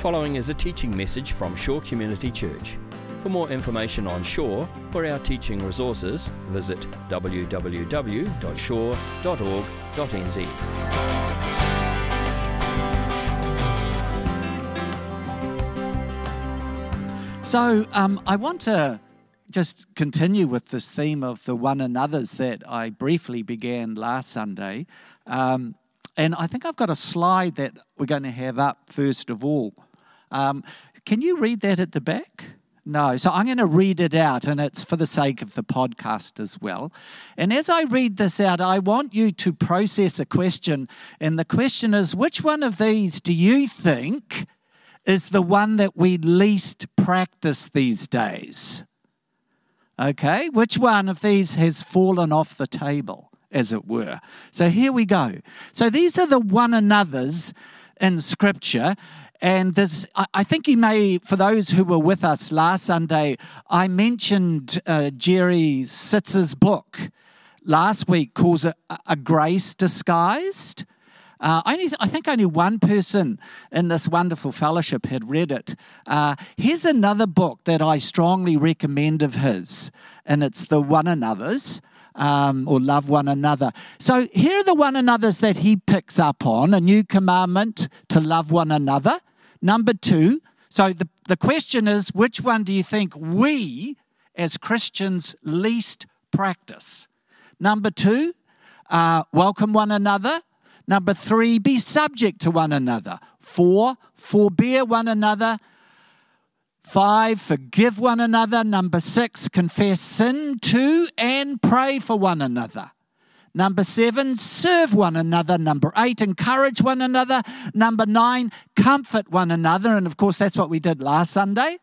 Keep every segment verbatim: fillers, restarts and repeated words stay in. following is a teaching message from Shore Community Church. For more information on Shore or our teaching resources, visit w w w dot shore dot org dot n z. So um, I want to just continue with this theme of the one another's that I briefly began last Sunday. Um, and I think I've got a slide that we're going to have up first of all. Um, can you read that at the back? No. So I'm going to read it out, and it's for the sake of the podcast as well. And as I read this out, I want you to process a question. And the question is, which one of these do you think is the one that we least practice these days? Okay, which one of these has fallen off the table, as it were? So here we go. So these are the one another's in Scripture. And there's, I think you may, for those who were with us last Sunday, I mentioned uh, Jerry Sitz's book last week, calls it A Grace Disguised. Uh, only, I think only one person in this wonderful fellowship had read it. Uh, here's another book that I strongly recommend of his, and it's The One Another's, um, or Love One Another. So here are the one another's that he picks up on: a new commandment to love one another. Number two, so the, the question is, which one do you think we as Christians least practice? Number two, uh, welcome one another. Number three, be subject to one another. Four, forbear one another. Five, forgive one another. Number six, confess sin to and pray for one another. Number seven, serve one another. Number eight, encourage one another. Number nine, comfort one another. And of course, that's what we did last Sunday.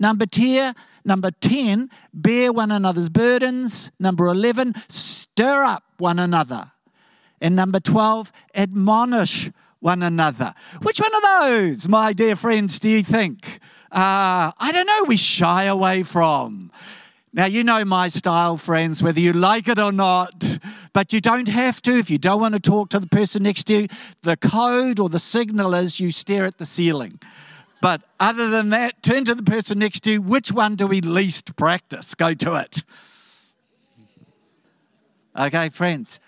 Number ten, number ten, bear one another's burdens. Number eleven, stir up one another. And number twelve, admonish one another. Which one of those, my dear friends, do you think, uh, I don't know, we shy away from? Now, you know my style, friends, whether you like it or not, but you don't have to. If you don't want to talk to the person next to you, the code or the signal is you stare at the ceiling. But other than that, turn to the person next to you. Which one do we least practice? Go to it. Okay, friends.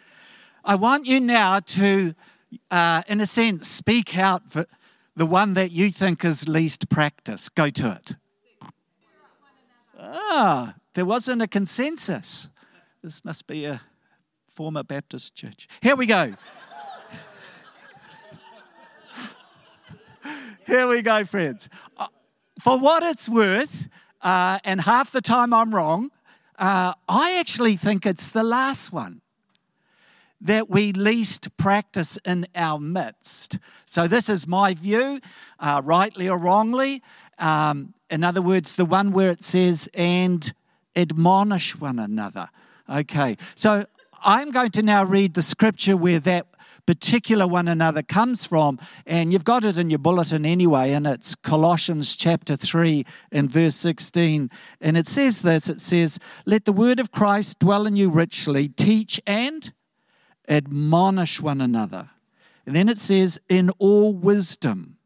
I want you now to, uh, in a sense, speak out for the one that you think is least practice. Go to it. Ah, there wasn't a consensus. This must be a former Baptist church. Here we go. Here we go, friends. For what it's worth, uh, and half the time I'm wrong, uh, I actually think it's the last one that we least practice in our midst. So this is my view, uh, rightly or wrongly. Um, in other words, the one where it says, and admonish one another. Okay, so I'm going to now read the scripture where that particular one another comes from, and you've got it in your bulletin anyway, and it's Colossians chapter three and verse sixteen, and it says this, it says, let the word of Christ dwell in you richly, teach and admonish one another. And then it says, in all wisdom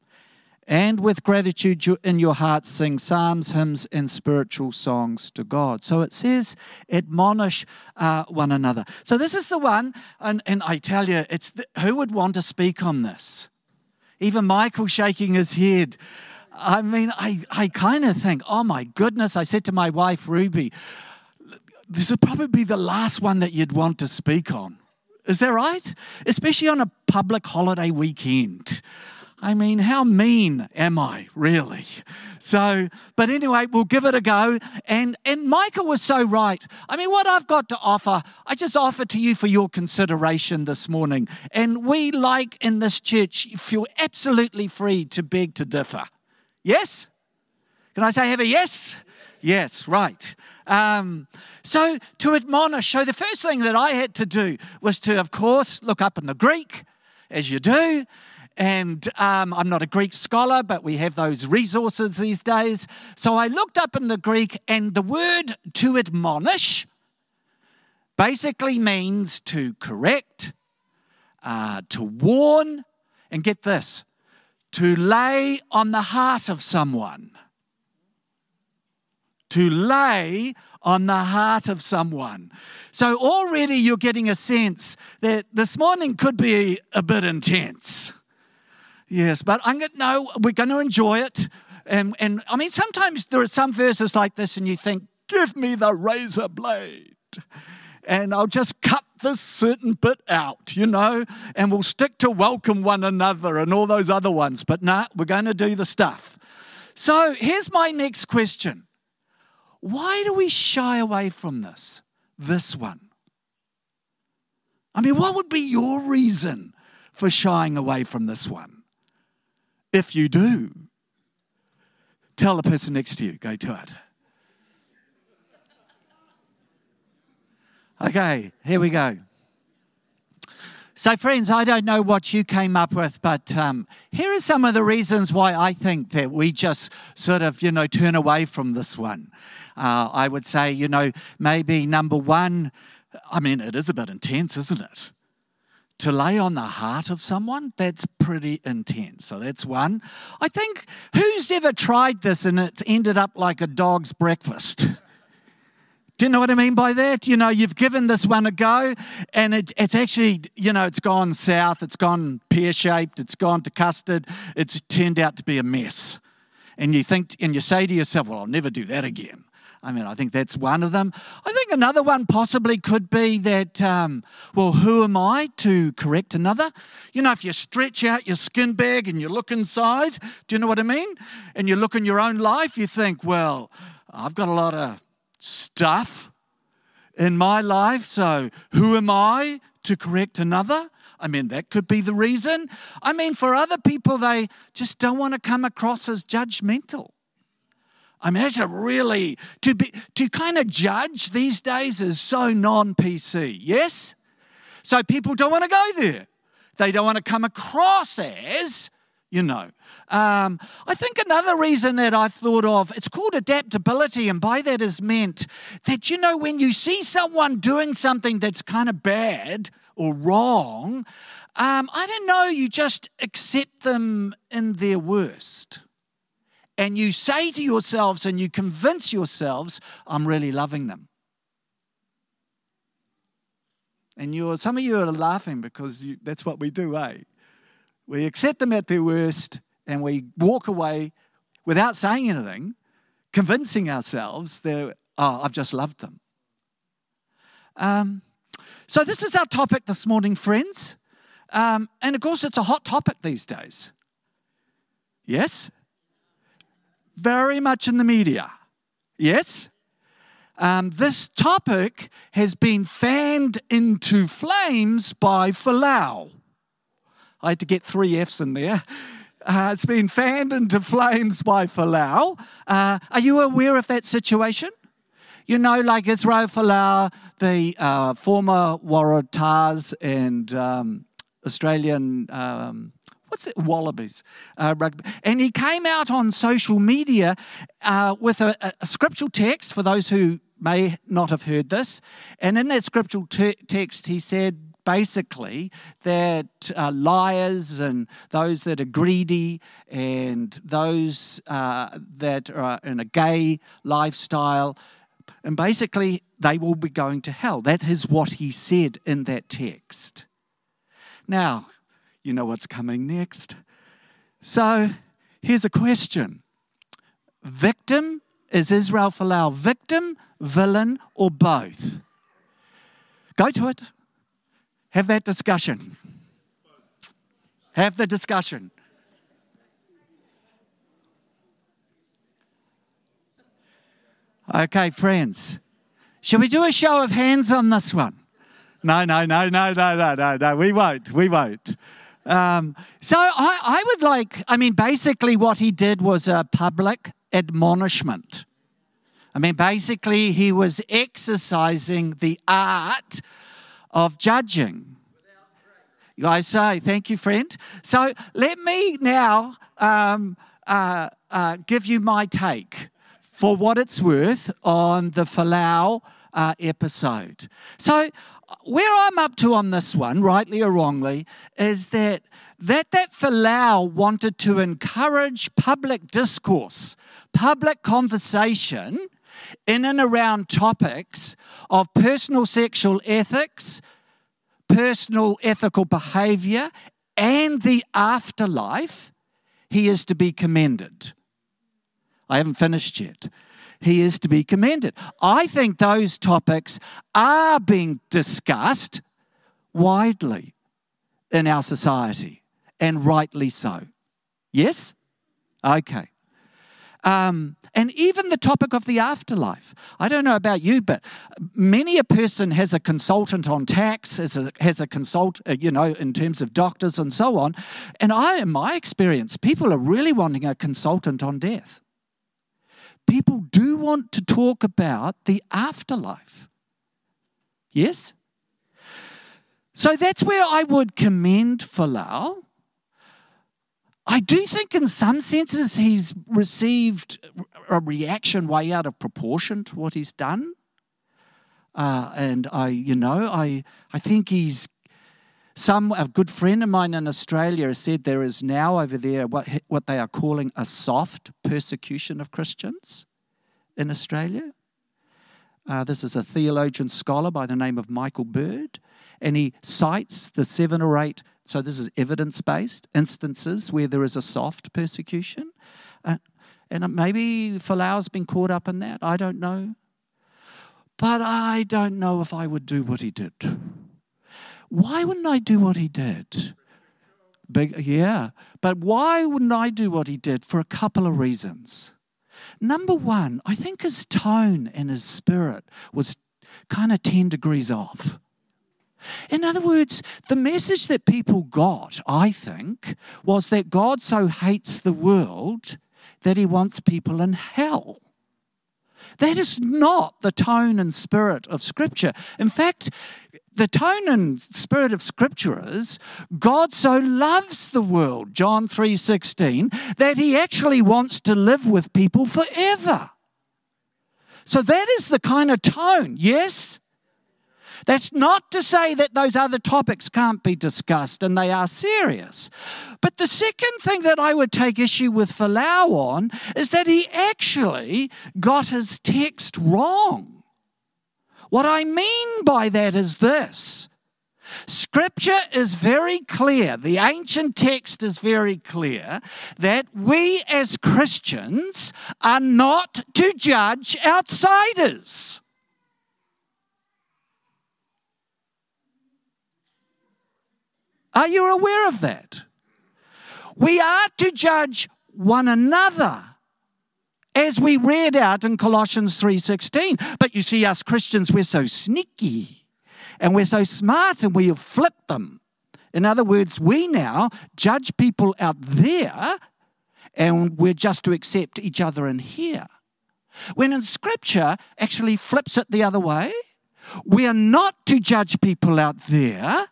and with gratitude in your hearts, sing psalms, hymns, and spiritual songs to God. So it says, admonish uh, one another. So this is the one, and, and I tell you, it's the, who would want to speak on this? Even Michael shaking his head. I mean, I, I kind of think, oh my goodness, I said to my wife, Ruby, this would probably be the last one that you'd want to speak on. Is that right? Especially on a public holiday weekend. I mean, how mean am I, really? So, but anyway, we'll give it a go. And and Michael was so right. I mean, what I've got to offer, I just offer to you for your consideration this morning. And we, like in this church, feel absolutely free to beg to differ. Yes? Can I say have a yes? Yes, right. Um, so to admonish, so the first thing that I had to do was to, of course, look up in the Greek, as you do. And um, I'm not a Greek scholar, but we have those resources these days. So I looked up in the Greek, and the word to admonish basically means to correct, uh, to warn, and get this, to lay on the heart of someone. To lay on the heart of someone. So already you're getting a sense that this morning could be a bit intense. Yes, but I'm going to know we're going to enjoy it. And, and I mean, sometimes there are some verses like this and you think, give me the razor blade and I'll just cut this certain bit out, you know, and we'll stick to welcome one another and all those other ones. But nah, we're going to do the stuff. So here's my next question. Why do we shy away from this, this one? I mean, what would be your reason for shying away from this one? If you do, tell the person next to you, go to it. Okay, here we go. So friends, I don't know what you came up with, but um, here are some of the reasons why I think that we just sort of, you know, turn away from this one. Uh, I would say, you know, maybe number one, I mean, it is a bit intense, isn't it? To lay on the heart of someone, that's pretty intense. So that's one. I think, who's ever tried this and it's ended up like a dog's breakfast? Do you know what I mean by that? You know, you've given this one a go and it, it's actually, you know, it's gone south, it's gone pear-shaped, it's gone to custard, it's turned out to be a mess. And you think, and you say to yourself, well, I'll never do that again. I mean, I think that's one of them. I think another one possibly could be that, um, well, who am I to correct another? You know, if you stretch out your skin bag and you look inside, do you know what I mean? And you look in your own life, you think, well, I've got a lot of stuff in my life, so who am I to correct another? I mean, that could be the reason. I mean, for other people, they just don't want to come across as judgmental. I mean, that's a really, to be to kind of judge these days is so non-P C, yes? So people don't want to go there. They don't want to come across as, you know. Um, I think another reason that I've thought of, it's called adaptability, and by that is meant that, you know, when you see someone doing something that's kind of bad or wrong, um, I don't know, you just accept them in their worst. And you say to yourselves and you convince yourselves, I'm really loving them. And you're, some of you are laughing because you, that's what we do, eh? We accept them at their worst and we walk away without saying anything, convincing ourselves that, oh, I've just loved them. Um, so this is our topic this morning, friends. Um, and of course, it's a hot topic these days. Yes? Very much in the media, yes? Um, this topic has been fanned into flames by Folau. I had to get three F's in there. Uh, it's been fanned into flames by Folau. Uh, are you aware of that situation? You know, like Israel Folau, the uh, former Waratahs and um, Australian... Um, What's it? Wallabies. Uh, rugby. And he came out on social media uh, with a, a scriptural text for those who may not have heard this. And in that scriptural te- text, he said basically that uh, liars and those that are greedy and those uh, that are in a gay lifestyle, and basically they will be going to hell. That is what he said in that text. Now, you know what's coming next. So here's a question. Victim, is Israel Folau victim, villain, or both? Go to it. Have that discussion. Have the discussion. Okay, friends. Shall we do a show of hands on this one? No, no, no, no, no, no, no, no. We won't. We won't. Um, so I, I would like, I mean, basically what he did was a public admonishment. I mean, basically he was exercising the art of judging. You guys say, thank you, friend. So let me now um, uh, uh, give you my take for what it's worth on the Folau uh, episode. So where I'm up to on this one, rightly or wrongly, is that that, that Folau wanted to encourage public discourse, public conversation in and around topics of personal sexual ethics, personal ethical behaviour, and the afterlife, he is to be commended. I haven't finished yet. He is to be commended. I think those topics are being discussed widely in our society, and rightly so. Yes? Okay. Um, and even the topic of the afterlife. I don't know about you, but many a person has a consultant on tax, has a, has a consult, uh, you know, in terms of doctors and so on. And I, in my experience, people are really wanting a consultant on death. People do want to talk about the afterlife. Yes? So that's where I would commend Folau. I do think in some senses he's received a reaction way out of proportion to what he's done. Uh, and I, you know, I I think he's, some, a good friend of mine in Australia has said there is now over there what what they are calling a soft persecution of Christians in Australia. Uh, this is a theologian scholar by the name of Michael Bird, and he cites the seven or eight, so this is evidence-based, instances where there is a soft persecution. Uh, and maybe Folau's been caught up in that. I don't know. But I don't know if I would do what he did. Why wouldn't I do what he did? Big, yeah. But why wouldn't I do what he did? For a couple of reasons. Number one, I think his tone and his spirit was kind of ten degrees off. In other words, the message that people got, I think, was that God so hates the world that he wants people in hell. That is not the tone and spirit of Scripture. In fact, the tone and spirit of Scripture is, God so loves the world, John three sixteen, that he actually wants to live with people forever. So that is the kind of tone, yes? That's not to say that those other topics can't be discussed, and they are serious. But the second thing that I would take issue with Folau on is that he actually got his text wrong. What I mean by that is this. Scripture is very clear, the ancient text is very clear, that we as Christians are not to judge outsiders. Are you aware of that? We are to judge one another, as we read out in Colossians three sixteen. But you see, us Christians, we're so sneaky and we're so smart and we have flipped them. In other words, we now judge people out there and we're just to accept each other in here. When in Scripture, actually flips it the other way. We are not to judge people out there,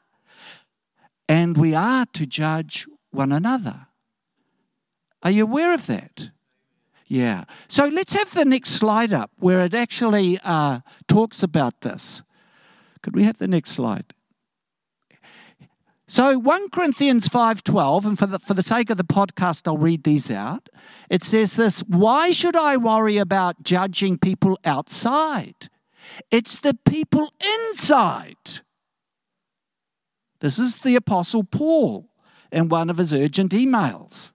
and we are to judge one another. Are you aware of that? Yeah. So let's have the next slide up where it actually uh, talks about this. Could we have the next slide? So First Corinthians five twelve, and for the, for the sake of the podcast, I'll read these out. It says this, "Why should I worry about judging people outside? It's the people inside." This is the Apostle Paul in one of his urgent emails,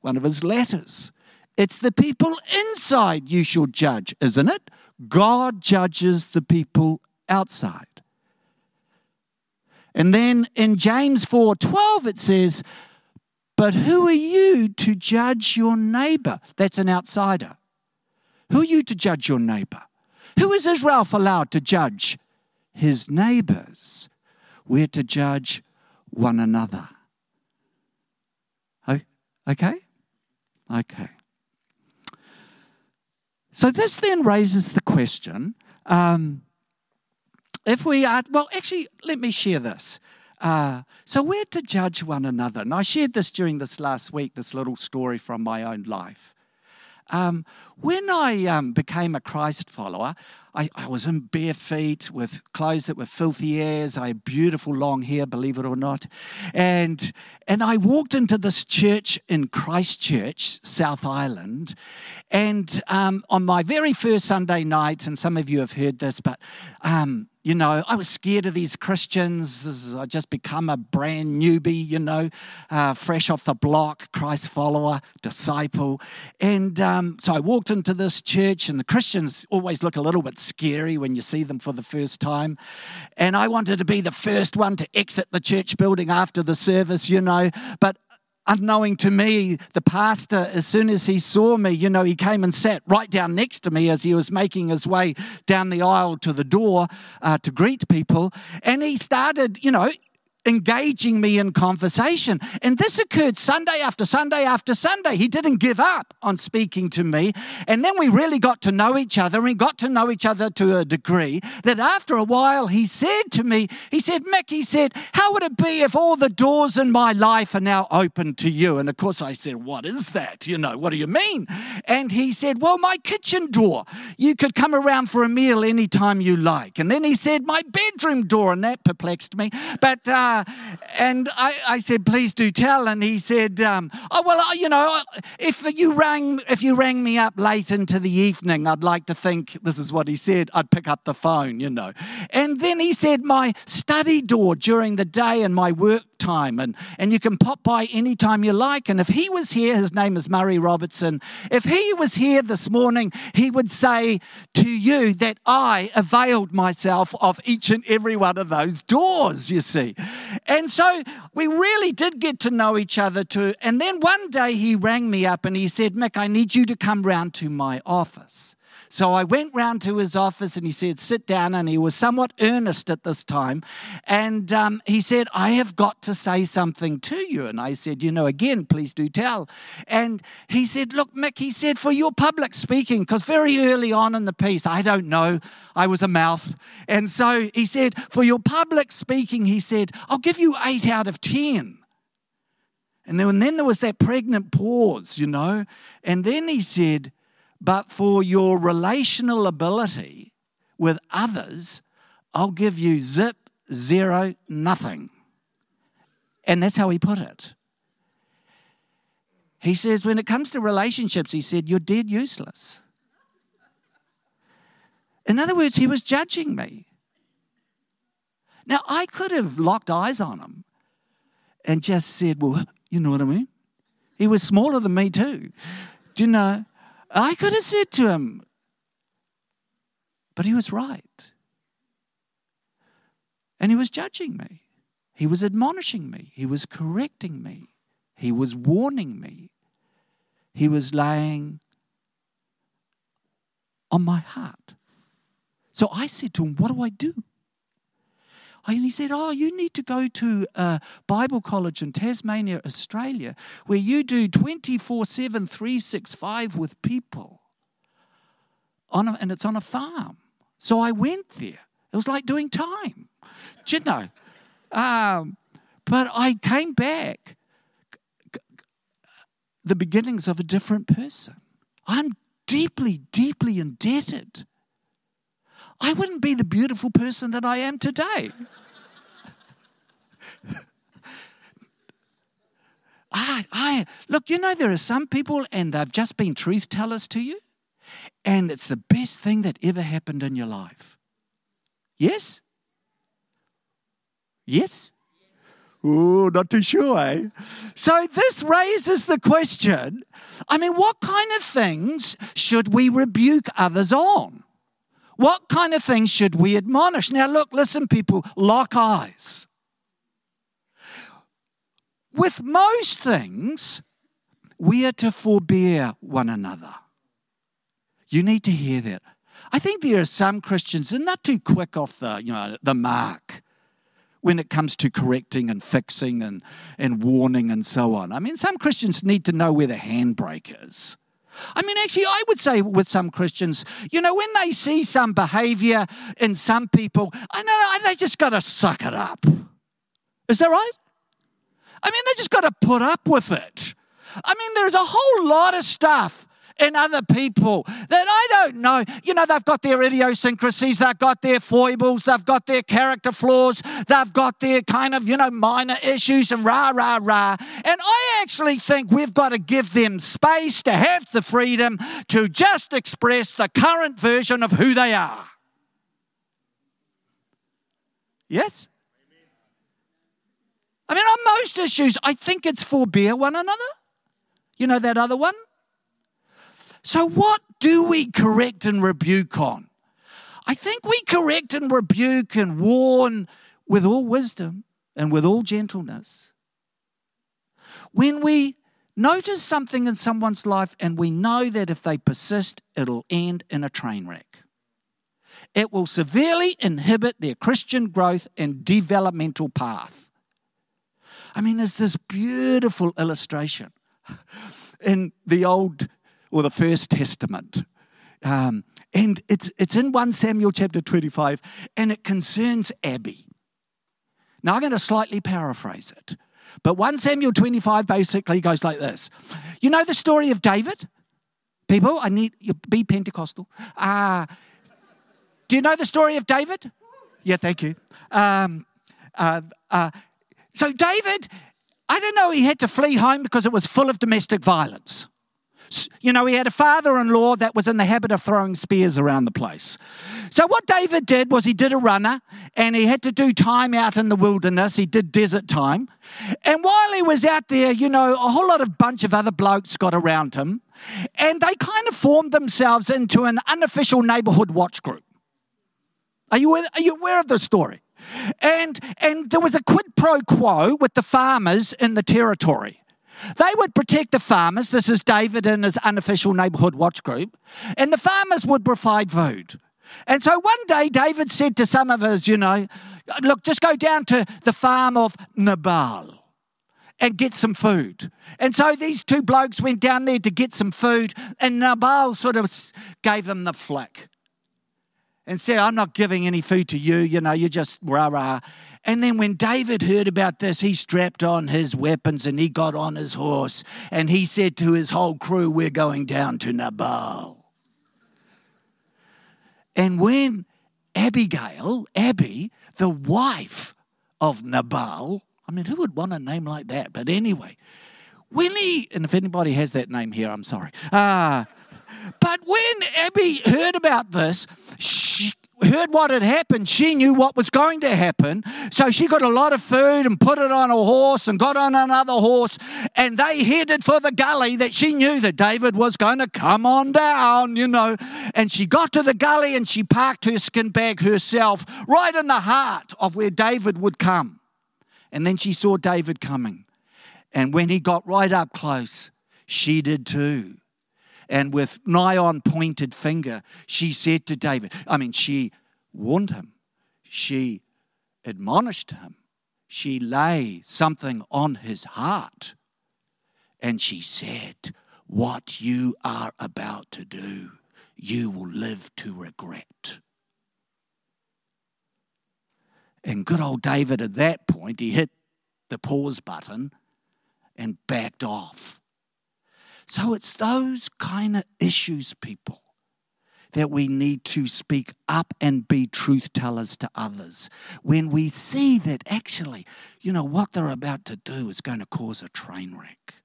one of his letters. It's the people inside you shall judge, isn't it? God judges the people outside. And then in James four twelve it says, "But who are you to judge your neighbour?" That's an outsider. Who are you to judge your neighbour? Who is Israel Folau to judge? His neighbours. We're to judge one another. Okay? Okay. So this then raises the question, um, if we are, well, actually, let me share this. Uh, so we're to judge one another. And I shared this during this last week, this little story from my own life. Um, when I um, became a Christ follower, I, I was in bare feet with clothes that were filthy airs. I had beautiful long hair, believe it or not. And and I walked into this church in Christchurch, South Island. And um, on my very first Sunday night, and some of you have heard this, but, um, you know, I was scared of these Christians. This is, I just become a brand newbie, you know, uh, fresh off the block, Christ follower, disciple. And um, so I walked into this church, and the Christians always look a little bit scary when you see them for the first time. And I wanted to be the first one to exit the church building after the service, you know, but unknowing to me, the pastor, as soon as he saw me, you know, he came and sat right down next to me as he was making his way down the aisle to the door uh, to greet people. And he started, you know, engaging me in conversation. And this occurred Sunday after Sunday after Sunday. He didn't give up on speaking to me. And then we really got to know each other, and we got to know each other to a degree that after a while he said to me, he said, Mick, he said, how would it be if all the doors in my life are now open to you? And of course I said, what is that? You know, what do you mean? And he said, well, my kitchen door, you could come around for a meal anytime you like. And then he said, my bedroom door, and that perplexed me. But, uh, Uh, and I, I said, please do tell. And he said, um, oh, well, uh, you know, if you rang if you rang me up late into the evening, I'd like to think, this is what he said, I'd pick up the phone, you know. And then he said, my study door during the day and my work time, and, and you can pop by anytime you like. And if he was here, his name is Murray Robertson, if he was here this morning, he would say to you that I availed myself of each and every one of those doors, you see. And so we really did get to know each other too. And then one day he rang me up and he said, Mick, I need you to come round to my office. So I went round to his office and he said, sit down. And he was somewhat earnest at this time. And um, he said, I have got to say something to you. And I said, you know, again, please do tell. And he said, look, Mick, he said, for your public speaking, because very early on in the piece, I don't know, I was a mouth. And so he said, for your public speaking, he said, I'll give you eight out of ten. And then, and then there was that pregnant pause, you know. And then he said, but for your relational ability with others, I'll give you zip, zero, nothing. And that's how he put it. He says, when it comes to relationships, he said, you're dead useless. In other words, he was judging me. Now, I could have locked eyes on him and just said, well, you know what I mean? He was smaller than me too. Do you know? I could have said to him, but he was right. And he was judging me. He was admonishing me. He was correcting me. He was warning me. He was laying on my heart. So I said to him, what do I do? And he said, oh, you need to go to a Bible college in Tasmania, Australia, where you do twenty-four seven, three sixty-five with people. On a, and it's on a farm. So I went there. It was like doing time, you know. Um, but I came back the beginnings of a different person. I'm deeply, deeply indebted. I wouldn't be the beautiful person that I am today. I, I, look, you know, there are some people and they've just been truth tellers to you, and it's the best thing that ever happened in your life. Yes? Yes? Oh, not too sure, eh? So this raises the question, I mean, what kind of things should we rebuke others on? What kind of things should we admonish? Now, look, listen, people, lock eyes. With most things, we are to forbear one another. You need to hear that. I think there are some Christians that are not too quick off the, you know, the mark when it comes to correcting and fixing and, and warning and so on. I mean, some Christians need to know where the handbrake is. I mean, actually, I would say with some Christians, you know, when they see some behavior in some people, I know they just got to suck it up. Is that right? I mean, they just got to put up with it. I mean, there's a whole lot of stuff in other people that I don't know. You know, they've got their idiosyncrasies, they've got their foibles, they've got their character flaws, they've got their kind of, you know, minor issues and rah, rah, rah. And I actually think we've got to give them space to have the freedom to just express the current version of who they are. Yes? I mean, on most issues, I think it's forbear one another. You know that other one? So what do we correct and rebuke on? I think we correct and rebuke and warn with all wisdom and with all gentleness. When we notice something in someone's life and we know that if they persist, it'll end in a train wreck. It will severely inhibit their Christian growth and developmental path. I mean, there's this beautiful illustration in the Old or the First Testament. Um, and it's it's in First Samuel chapter twenty-five, and it concerns Abi. Now, I'm going to slightly paraphrase it. But First Samuel twenty-five basically goes like this. You know the story of David? People, I need you be Pentecostal. Uh, do you know the story of David? Yeah, thank you. Um, uh, uh, so David, I don't know, he had to flee home because it was full of domestic violence. You know, he had a father-in-law that was in the habit of throwing spears around the place. So what David did was he did a runner, and he had to do time out in the wilderness. He did desert time. And while he was out there, you know, a whole lot of bunch of other blokes got around him, and they kind of formed themselves into an unofficial neighborhood watch group. Are you, are you aware of this story? And, and there was a quid pro quo with the farmers in the territory. They would protect the farmers. This is David and his unofficial neighborhood watch group. And the farmers would provide food. And so one day David said to some of us, you know, look, just go down to the farm of Nabal and get some food. And so these two blokes went down there to get some food, and Nabal sort of gave them the flick and said, I'm not giving any food to you, you know, you're just rah-rah. And then when David heard about this, he strapped on his weapons and he got on his horse and he said to his whole crew, we're going down to Nabal. And when Abigail, Abby, the wife of Nabal, I mean, who would want a name like that? But anyway, when he, and if anybody has that name here, I'm sorry. Ah. Uh, But when Abby heard about this, she heard what had happened. She knew what was going to happen. So she got a lot of food and put it on a horse and got on another horse. And they headed for the gully that she knew that David was going to come on down, you know. And she got to the gully and she parked her skin bag herself right in the heart of where David would come. And then she saw David coming. And when he got right up close, she did too. And with nigh on pointed finger, she said to David, I mean, she warned him. She admonished him. She lay something on his heart. And she said, what you are about to do, you will live to regret. And good old David at that point, he hit the pause button and backed off. So it's those kind of issues, people, that we need to speak up and be truth tellers to others. When we see that actually, you know, what they're about to do is going to cause a train wreck.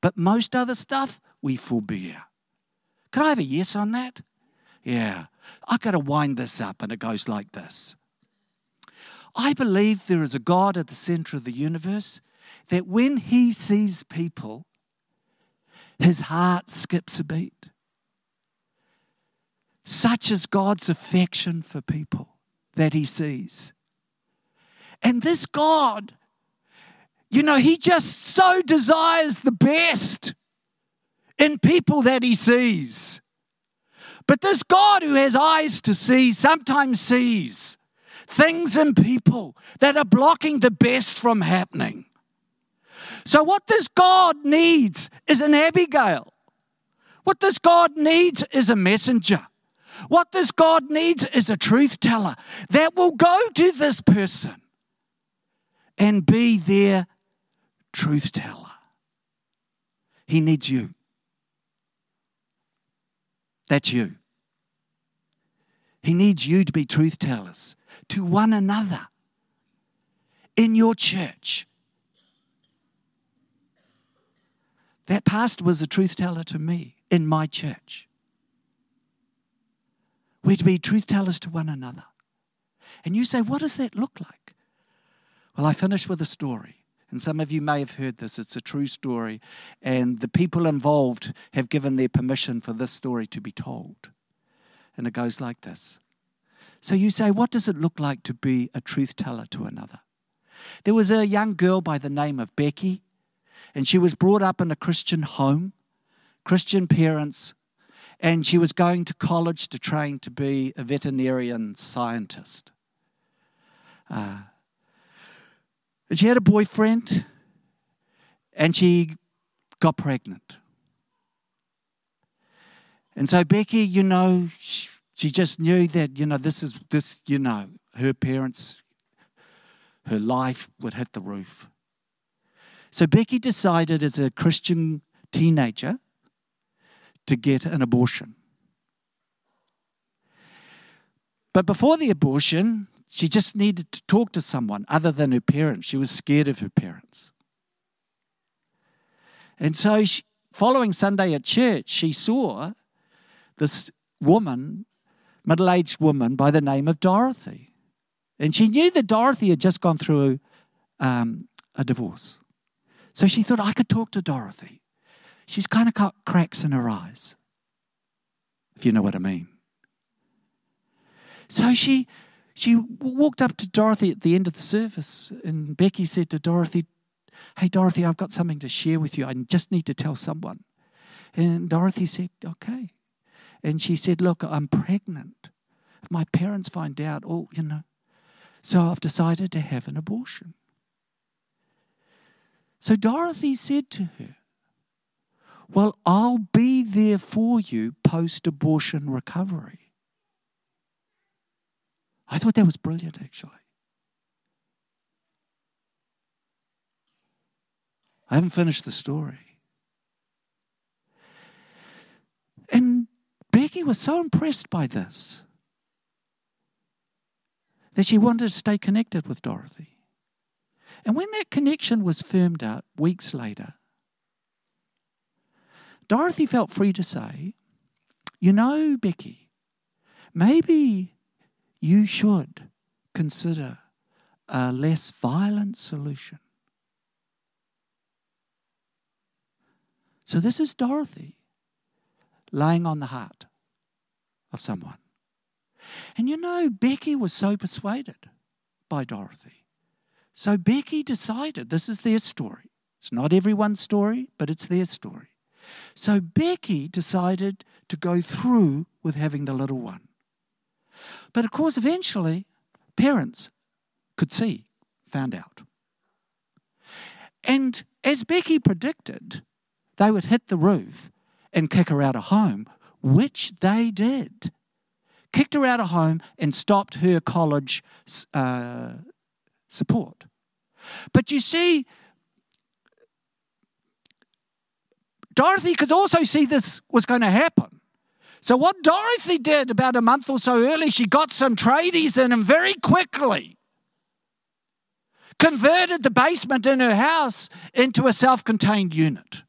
But most other stuff, we forbear. Can I have a yes on that? Yeah. I've got to wind this up, and it goes like this. I believe there is a God at the center of the universe that when he sees people, his heart skips a beat. Such is God's affection for people that he sees. And this God, you know, he just so desires the best in people that he sees. But this God who has eyes to see sometimes sees things in people that are blocking the best from happening. So what this God needs is an Abigail. What this God needs is a messenger. What this God needs is a truth teller that will go to this person and be their truth teller. He needs you. That's you. He needs you to be truth tellers to one another in your church. That pastor was a truth teller to me in my church. We're to be truth tellers to one another. And you say, what does that look like? Well, I finish with a story. And some of you may have heard this. It's a true story. And the people involved have given their permission for this story to be told. And it goes like this. So you say, what does it look like to be a truth teller to another? There was a young girl by the name of Becky. And she was brought up in a Christian home, Christian parents, and she was going to college to train to be a veterinarian scientist. Uh, and she had a boyfriend, and she got pregnant. And so Becky, you know, she, she just knew that, you know, this is this, you know, her parents, her life would hit the roof. So Becky decided as a Christian teenager to get an abortion. But before the abortion, she just needed to talk to someone other than her parents. She was scared of her parents. And so she, following Sunday at church, she saw this woman, middle-aged woman by the name of Dorothy. And she knew that Dorothy had just gone through um, a divorce. So she thought, I could talk to Dorothy. She's kind of got cracks in her eyes, if you know what I mean. So she she walked up to Dorothy at the end of the service, and Becky said to Dorothy, hey, Dorothy, I've got something to share with you. I just need to tell someone. And Dorothy said, okay. And she said, look, I'm pregnant. If my parents find out, oh, you know. So I've decided to have an abortion. So Dorothy said to her, well, I'll be there for you post-abortion recovery. I thought that was brilliant, actually. I haven't finished the story. And Becky was so impressed by this that she wanted to stay connected with Dorothy. And when that connection was firmed up weeks later, Dorothy felt free to say, you know, Becky, maybe you should consider a less violent solution. So this is Dorothy laying on the heart of someone. And you know, Becky was so persuaded by Dorothy. So Becky decided, this is their story. It's not everyone's story, but it's their story. So Becky decided to go through with having the little one. But of course, eventually, parents could see, found out. And as Becky predicted, they would hit the roof and kick her out of home, which they did. Kicked her out of home and stopped her college uh support. But you see, Dorothy could also see this was going to happen. So what Dorothy did about a month or so early, she got some tradies in and very quickly converted the basement in her house into a self-contained unit.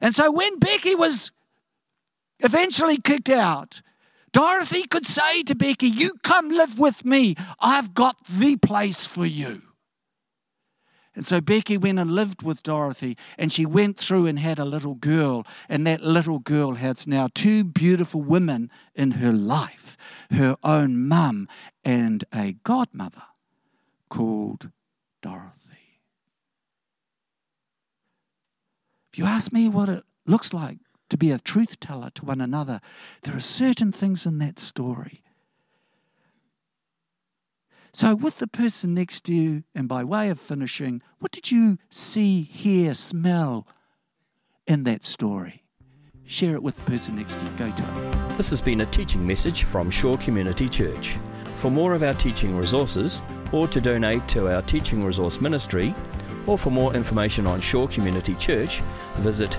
And so when Becky was eventually kicked out, Dorothy could say to Becky, you come live with me. I've got the place for you. And so Becky went and lived with Dorothy, and she went through and had a little girl, and that little girl has now two beautiful women in her life, her own mum and a godmother called Dorothy. If you ask me what it looks like to be a truth teller to one another, there are certain things in that story. So with the person next to you, and by way of finishing, what did you see, hear, smell in that story? Share it with the person next to you. Go to it. This has been a teaching message from Shore Community Church. For more of our teaching resources, or to donate to our teaching resource ministry, or for more information on Shore Community Church, visit